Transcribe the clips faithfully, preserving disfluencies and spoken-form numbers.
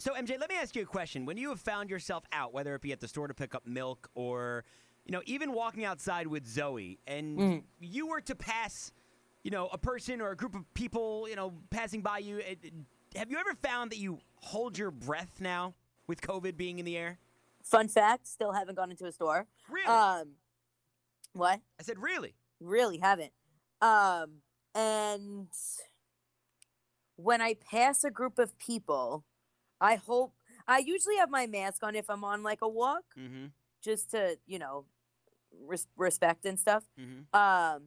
So, M J, let me ask you a question. When you have found yourself out, whether it be at the store to pick up milk or, you know, even walking outside with Zoe, and mm. you were to pass, you know, a person or a group of people, you know, passing by you, it, it, have you ever found that you hold your breath now with COVID being in the air? Fun fact, still haven't gone into a store. Really? Um, what? I said really. Really haven't. Um, and when I pass a group of people, I hope I usually have my mask on if I'm on like a walk, mm-hmm. just to, you know, res- respect and stuff. Mm-hmm. Um,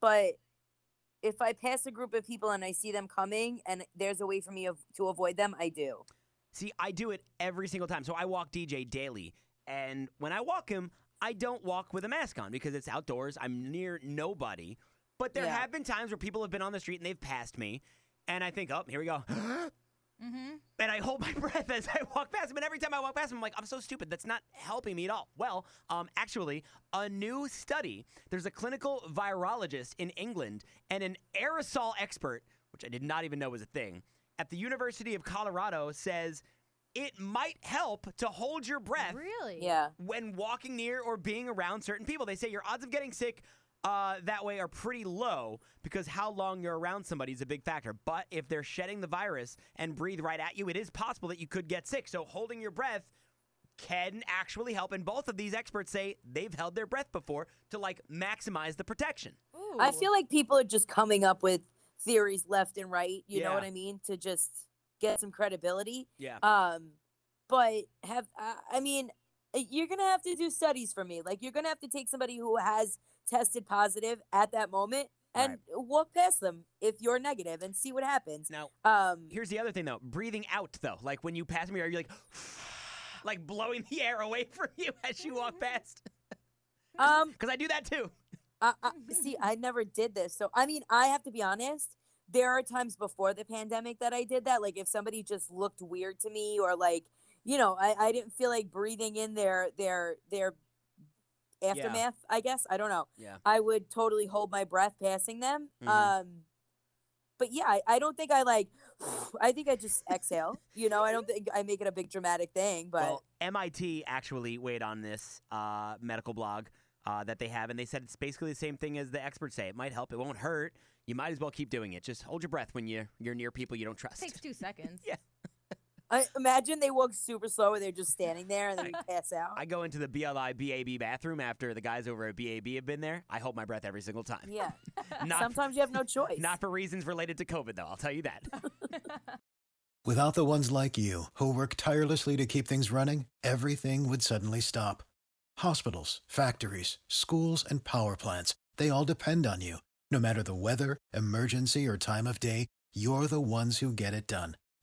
but if I pass a group of people and I see them coming and there's a way for me of, to avoid them, I do. See, I do it every single time. So I walk D J daily, and when I walk him, I don't walk with a mask on because it's outdoors. I'm near nobody. But there yeah. have been times where people have been on the street and they've passed me, and I think, oh, here we go. Mm-hmm. And I hold my breath as I walk past him. And every time I walk past him, I'm like, I'm so stupid. That's not helping me at all. Well, um, actually, a new study. There's a clinical virologist in England and an aerosol expert, which I did not even know was a thing, at the University of Colorado says it might help to hold your breath. Really? Yeah. When walking near or being around certain people. They say your odds of getting sick Uh, that way are pretty low because how long you're around somebody is a big factor. But if they're shedding the virus and breathe right at you, it is possible that you could get sick. So holding your breath can actually help. And both of these experts say they've held their breath before to, like, maximize the protection. Ooh. I feel like people are just coming up with theories left and right, you yeah. know what I mean, to just get some credibility. Yeah. Um, but have uh, I mean, you're going to have to do studies for me. Like, you're going to have to take somebody who has tested positive at that moment and right. walk past them if you're negative and see what happens. Now, um, here's the other thing, though. Breathing out, though. Like, when you pass me, are you, like, like blowing the air away from you as you walk past? Because um, I do that, too. I, I, see, I never did this. So, I mean, I have to be honest. There are times before the pandemic that I did that. Like, if somebody just looked weird to me or, like, you know, I, I didn't feel like breathing in their their their aftermath, yeah. I guess. I don't know. Yeah. I would totally hold my breath passing them. Mm-hmm. Um, but, yeah, I, I don't think I, like, I think I just exhale. You know, I don't think I make it a big dramatic thing. But well, M I T actually weighed on this uh, medical blog uh, that they have, and they said it's basically the same thing as the experts say. It might help. It won't hurt. You might as well keep doing it. Just hold your breath when you're, you're near people you don't trust. It takes two seconds. yeah. I imagine they walk super slow and they're just standing there and then I, pass out. I go into the B L I B A B bathroom after the guys over at B A B have been there. I hold my breath every single time. Yeah. Sometimes for, you have no choice. Not for reasons related to COVID, though. I'll tell you that. Without the ones like you who work tirelessly to keep things running, everything would suddenly stop. Hospitals, factories, schools, and power plants, they all depend on you. No matter the weather, emergency, or time of day, you're the ones who get it done.